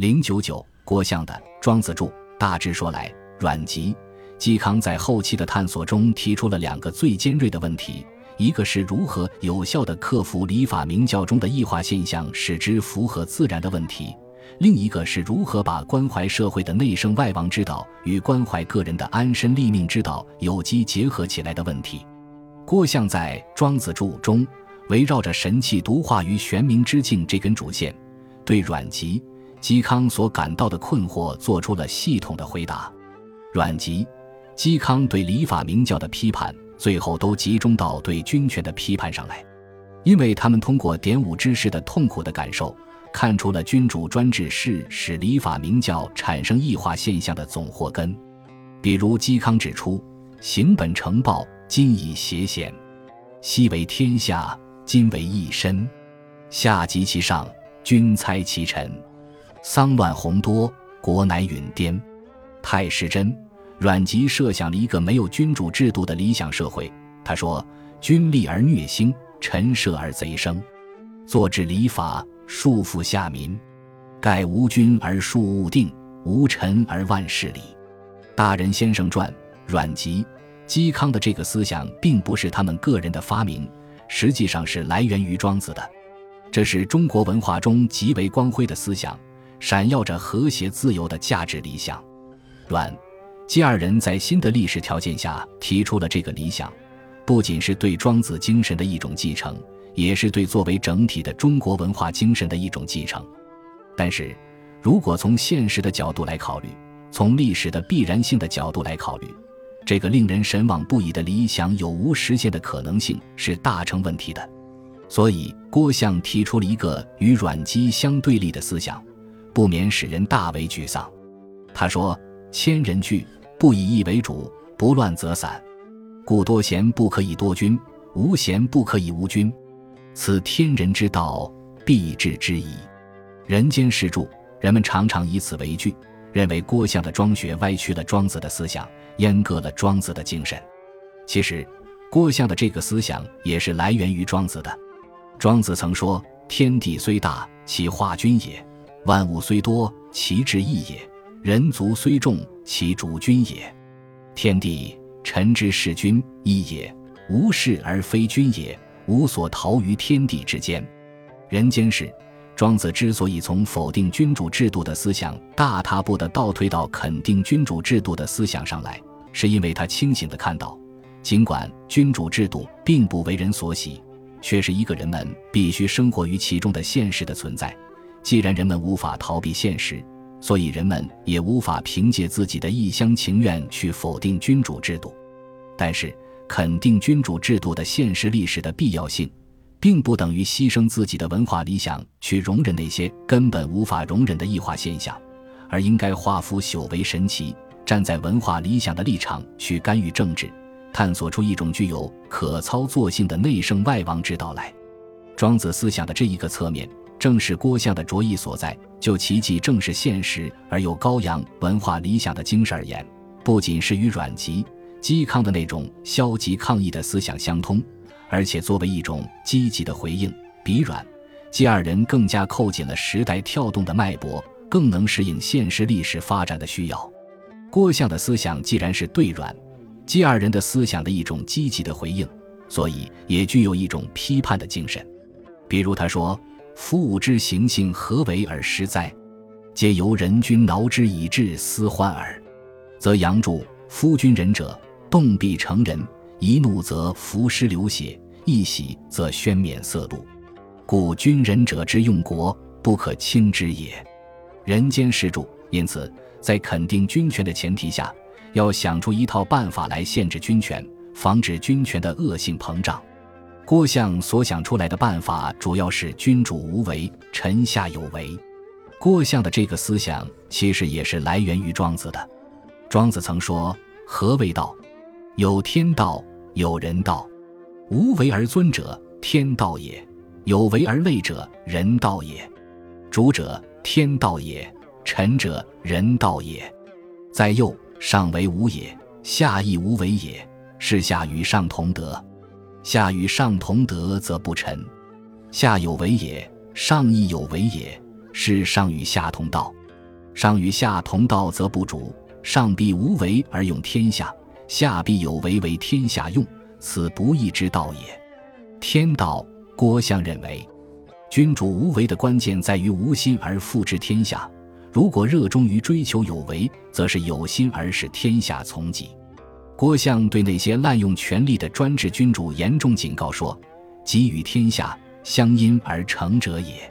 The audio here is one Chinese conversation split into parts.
099郭象的《庄子注》大致说来，阮籍、嵇康在后期的探索中提出了两个最尖锐的问题，一个是如何有效地克服礼法名教中的异化现象，使之符合自然的问题，另一个是如何把关怀社会的内圣外王之道与关怀个人的安身立命之道有机结合起来的问题。郭象在《庄子注》中围绕着神气独化于玄冥之境这根主线，对阮籍、嵇康所感到的困惑做出了系统的回答。阮籍、嵇康对礼法名教的批判最后都集中到对君权的批判上来，因为他们通过典武之士的痛苦的感受，看出了君主专制是使礼法名教产生异化现象的总祸根。比如嵇康指出，行本成暴，今以邪显，昔为天下，今为一身，下及其上，君猜其臣，丧乱洪多，国乃陨颠。太师真阮籍设想了一个没有君主制度的理想社会，他说，君立而虐兴，臣设而贼生，坐治礼法，束缚下民，盖无君而庶务定，无臣而万事理。大人先生传，阮籍、嵇康的这个思想并不是他们个人的发明，实际上是来源于庄子的。这是中国文化中极为光辉的思想，闪耀着和谐自由的价值理想。阮、嵇二人在新的历史条件下提出了这个理想，不仅是对庄子精神的一种继承，也是对作为整体的中国文化精神的一种继承。但是如果从现实的角度来考虑，从历史的必然性的角度来考虑，这个令人神往不已的理想有无实现的可能性是大成问题的。所以郭象提出了一个与阮籍相对立的思想，不免使人大为沮丧。他说，千人惧，不以义为主，不乱则散，故多贤不可以多君，无贤不可以无君，此天人之道，必至之矣。人间世著，人们常常以此为据，认为郭象的庄学歪曲了庄子的思想，阉割了庄子的精神。其实郭象的这个思想也是来源于庄子的。庄子曾说，天地虽大，其化均也，万物虽多，其至义也，人族虽众，其主君也。天地，臣之事君，义也，无事而非君也，无所逃于天地之间。人间世，庄子之所以从否定君主制度的思想大踏步地倒推到肯定君主制度的思想上来，是因为他清醒地看到，尽管君主制度并不为人所喜，却是一个人们必须生活于其中的现实的存在。既然人们无法逃避现实，所以人们也无法凭借自己的一厢情愿去否定君主制度。但是肯定君主制度的现实历史的必要性，并不等于牺牲自己的文化理想去容忍那些根本无法容忍的异化现象，而应该化腐朽为神奇，站在文化理想的立场去干预政治，探索出一种具有可操作性的内圣外王之道来。庄子思想的这一个侧面正是郭象的着意所在，就其既正是现实而又高扬文化理想的精神而言，不仅是与阮籍、嵇康的那种消极抗议的思想相通，而且作为一种积极的回应，比阮、嵇二人更加扣紧了时代跳动的脉搏，更能适应现实历史发展的需要。郭象的思想既然是对阮、嵇二人的思想的一种积极的回应，所以也具有一种批判的精神。比如他说，夫吾之行性何为而失哉？皆由人君挠之以致斯欢耳。则阳著，夫君人者，动必成人，一怒则伏尸流血，一喜则宣冕色露。故君人者之用国，不可轻之也。人间世著，因此在肯定君权的前提下，要想出一套办法来限制君权，防止君权的恶性膨胀。郭象所想出来的办法主要是君主无为，臣下有为。郭象的这个思想其实也是来源于庄子的。庄子曾说，何谓道？有天道，有人道。无为而尊者，天道也；有为而累者，人道也。主者，天道也；臣者，人道也。在右，上为无也，下亦无为也，是下与上同德。下与上同德则不臣，下有为也，上亦有为也，是上与下同道，上与下同道则不主，上必无为而用天下，下必有为为天下用，此不义之道也。天道，郭象认为，君主无为的关键在于无心而复治天下，如果热衷于追求有为，则是有心而使天下从己。郭象对那些滥用权力的专制君主严重警告说，给予天下，相因而成者也。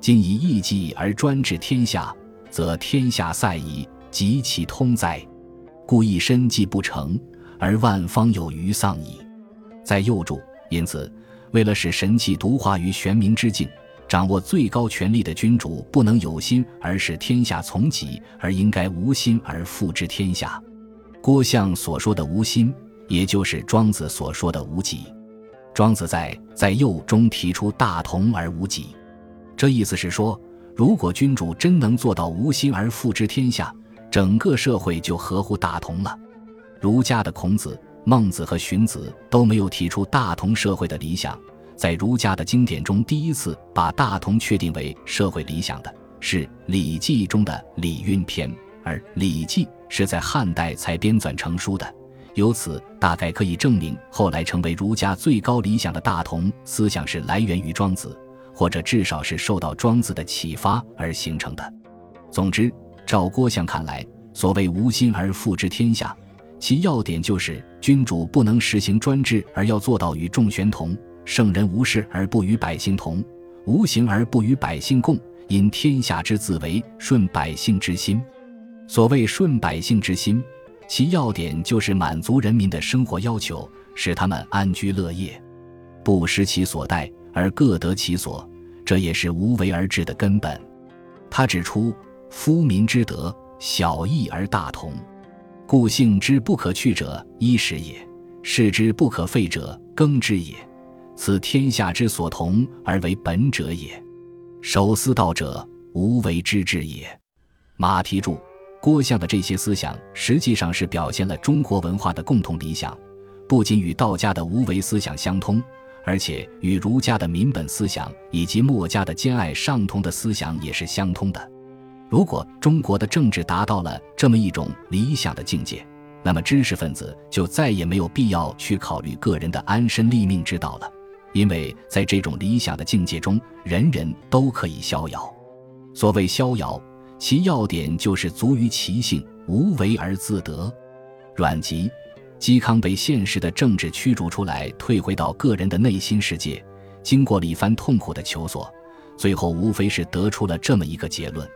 今以义计而专制天下，则天下塞矣，及其通哉。故一身既不成，而万方有余丧矣。在右注，因此为了使神气独化于玄冥之境，掌握最高权力的君主不能有心而使天下从己，而应该无心而复治天下。郭象所说的无心，也就是庄子所说的无己。庄子在右中提出大同而无己，这意思是说，如果君主真能做到无心而复治天下，整个社会就合乎大同了。儒家的孔子、孟子和荀子都没有提出大同社会的理想，在儒家的经典中第一次把大同确定为社会理想的是《礼记》中的《礼运篇》，而《礼记》是在汉代才编纂成书的，由此大概可以证明后来成为儒家最高理想的大同思想是来源于庄子，或者至少是受到庄子的启发而形成的。总之，照郭象看来，所谓无心而复治天下，其要点就是君主不能实行专制而要做到与众玄同，圣人无事而不与百姓同，无行而不与百姓共，因天下之自为，顺百姓之心。所谓顺百姓之心，其要点就是满足人民的生活要求，使他们安居乐业，不失其所待而各得其所，这也是无为而治的根本。他指出，夫民之德，小异而大同，故性之不可去者，衣食也；事之不可废者，耕之也。此天下之所同而为本者也。守思道者，无为之治也。马蹄注：郭象的这些思想实际上是表现了中国文化的共同理想，不仅与道家的无为思想相通，而且与儒家的民本思想以及墨家的兼爱上同的思想也是相通的。如果中国的政治达到了这么一种理想的境界，那么知识分子就再也没有必要去考虑个人的安身立命之道了，因为在这种理想的境界中，人人都可以逍遥。所谓逍遥，其要点就是足于其性，无为而自得。阮籍、嵇康被现实的政治驱逐出来，退回到个人的内心世界，经过了一番痛苦的求索，最后无非是得出了这么一个结论。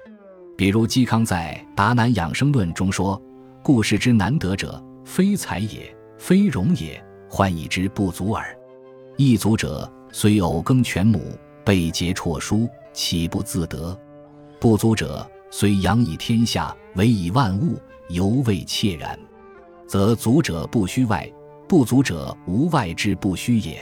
比如嵇康在《达难养生论》中说，故事之难得者，非才也，非荣也，患以之不足耳。一足者，虽偶耕全亩，被节辍书，岂不自得？不足者，虽养以天下，为以万物，犹未切然。则足者不虚外，不足者无外之不虚也。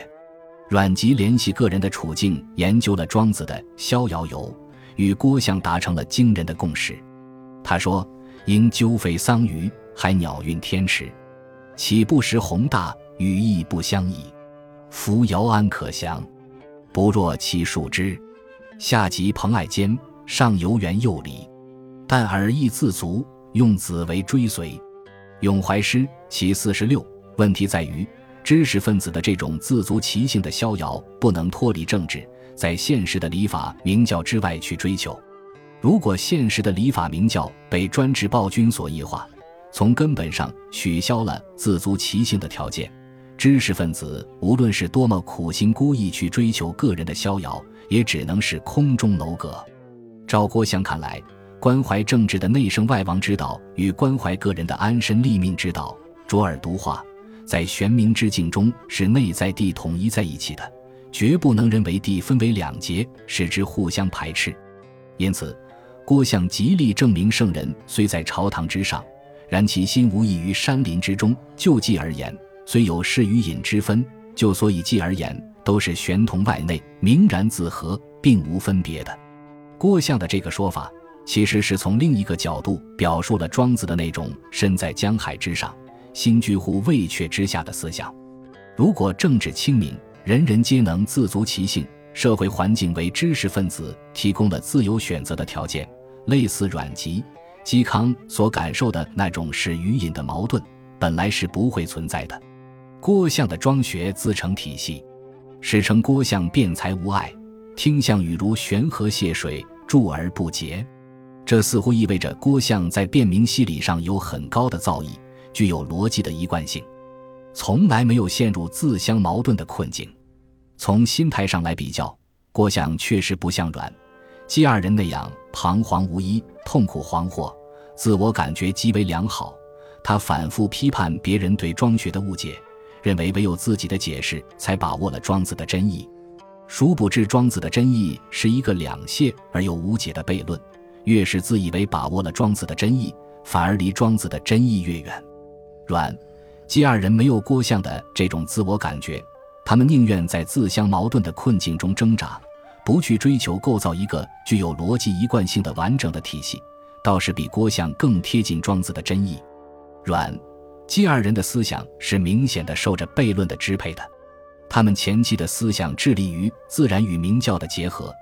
阮籍联系个人的处境，研究了庄子的逍遥游，与郭象达成了惊人的共识。他说，应鸠吠桑榆，还鸟运天池，岂不识宏大，与义不相倚。夫尧安可降，不若其数之。下及蓬艾间，上游园囿黎，但尔亦自足，用子为追随。咏怀诗其46，问题在于知识分子的这种自足其性的逍遥不能脱离政治，在现实的礼法名教之外去追求。如果现实的礼法名教被专制暴君所异化，从根本上取消了自足其性的条件，知识分子无论是多么苦心孤诣去追求个人的逍遥，也只能是空中楼阁。照郭象看来，关怀政治的内圣外王之道与关怀个人的安身立命之道卓尔独化，在玄冥之境中是内在地统一在一起的，绝不能人为地分为两截，使之互相排斥。因此，郭象极力证明圣人虽在朝堂之上，然其心无异于山林之中。就计而言，虽有事与隐之分，就所以计而言，都是玄同外内，明然自合，并无分别的。郭象的这个说法，其实是从另一个角度表述了庄子的那种身在江海之上，心居乎未阙之下的思想。如果政治清明，人人皆能自足其性，社会环境为知识分子提供了自由选择的条件，类似阮籍、嵇康所感受的那种史与隐的矛盾，本来是不会存在的。郭象的庄学自成体系，史称郭象辩才无碍，听象语如悬河泻水，注而不竭。这似乎意味着郭象在辩明析理上有很高的造诣，具有逻辑的一贯性，从来没有陷入自相矛盾的困境。从心态上来比较，郭象确实不像阮、嵇二人那样彷徨无依、痛苦惶惑，自我感觉极为良好。他反复批判别人对庄学的误解，认为唯有自己的解释才把握了庄子的真意。殊不知庄子的真意是一个两泄而又无解的悖论，越是自以为把握了庄子的真意，反而离庄子的真意越远。阮、嵇二人没有郭象的这种自我感觉，他们宁愿在自相矛盾的困境中挣扎，不去追求构造一个具有逻辑一贯性的完整的体系，倒是比郭象更贴近庄子的真意。阮、嵇二人的思想是明显的受着悖论的支配的，他们前期的思想致力于自然与名教的结合，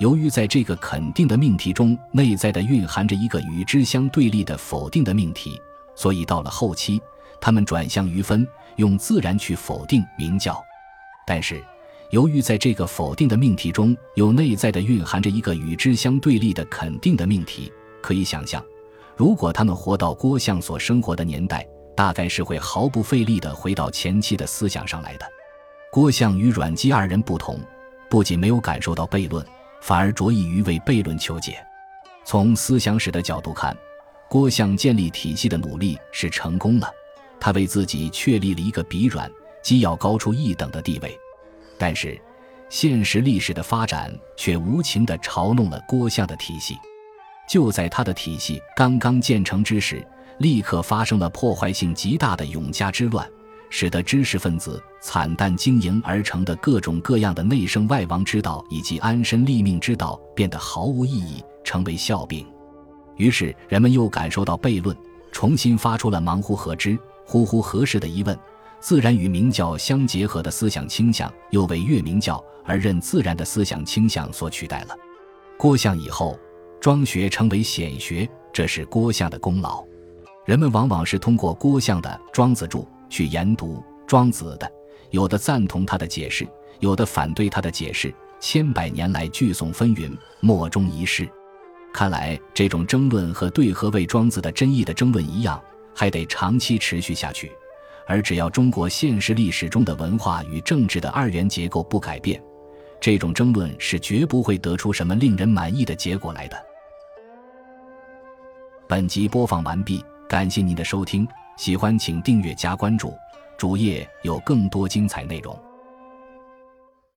由于在这个肯定的命题中内在的蕴含着一个与之相对立的否定的命题，所以到了后期他们转向于分，用自然去否定名教。但是由于在这个否定的命题中有内在的蕴含着一个与之相对立的肯定的命题，可以想象，如果他们活到郭象所生活的年代，大概是会毫不费力地回到前期的思想上来的。郭象与阮、嵇二人不同，不仅没有感受到悖论，反而着意于为悖论求解。从思想史的角度看，郭象建立体系的努力是成功了，他为自己确立了一个比阮、嵇要高出一等的地位。但是现实历史的发展却无情地嘲弄了郭象的体系，就在他的体系刚刚建成之时，立刻发生了破坏性极大的永嘉之乱，使得知识分子惨淡经营而成的各种各样的内圣外王之道以及安身立命之道变得毫无意义，成为笑柄。于是人们又感受到悖论，重新发出了盲乎何之、忽乎何事的疑问。自然与名教相结合的思想倾向又为越名教而任自然的思想倾向所取代了。郭象以后，庄学成为显学，这是郭象的功劳。人们往往是通过郭象的庄子注去研读庄子的，有的赞同他的解释，有的反对他的解释，千百年来聚讼纷纭，莫衷一是。看来这种争论和对何谓庄子的真意的争论一样，还得长期持续下去。而只要中国现实历史中的文化与政治的二元结构不改变，这种争论是绝不会得出什么令人满意的结果来的。本集播放完毕，感谢您的收听，喜欢请订阅加关注，主页有更多精彩内容。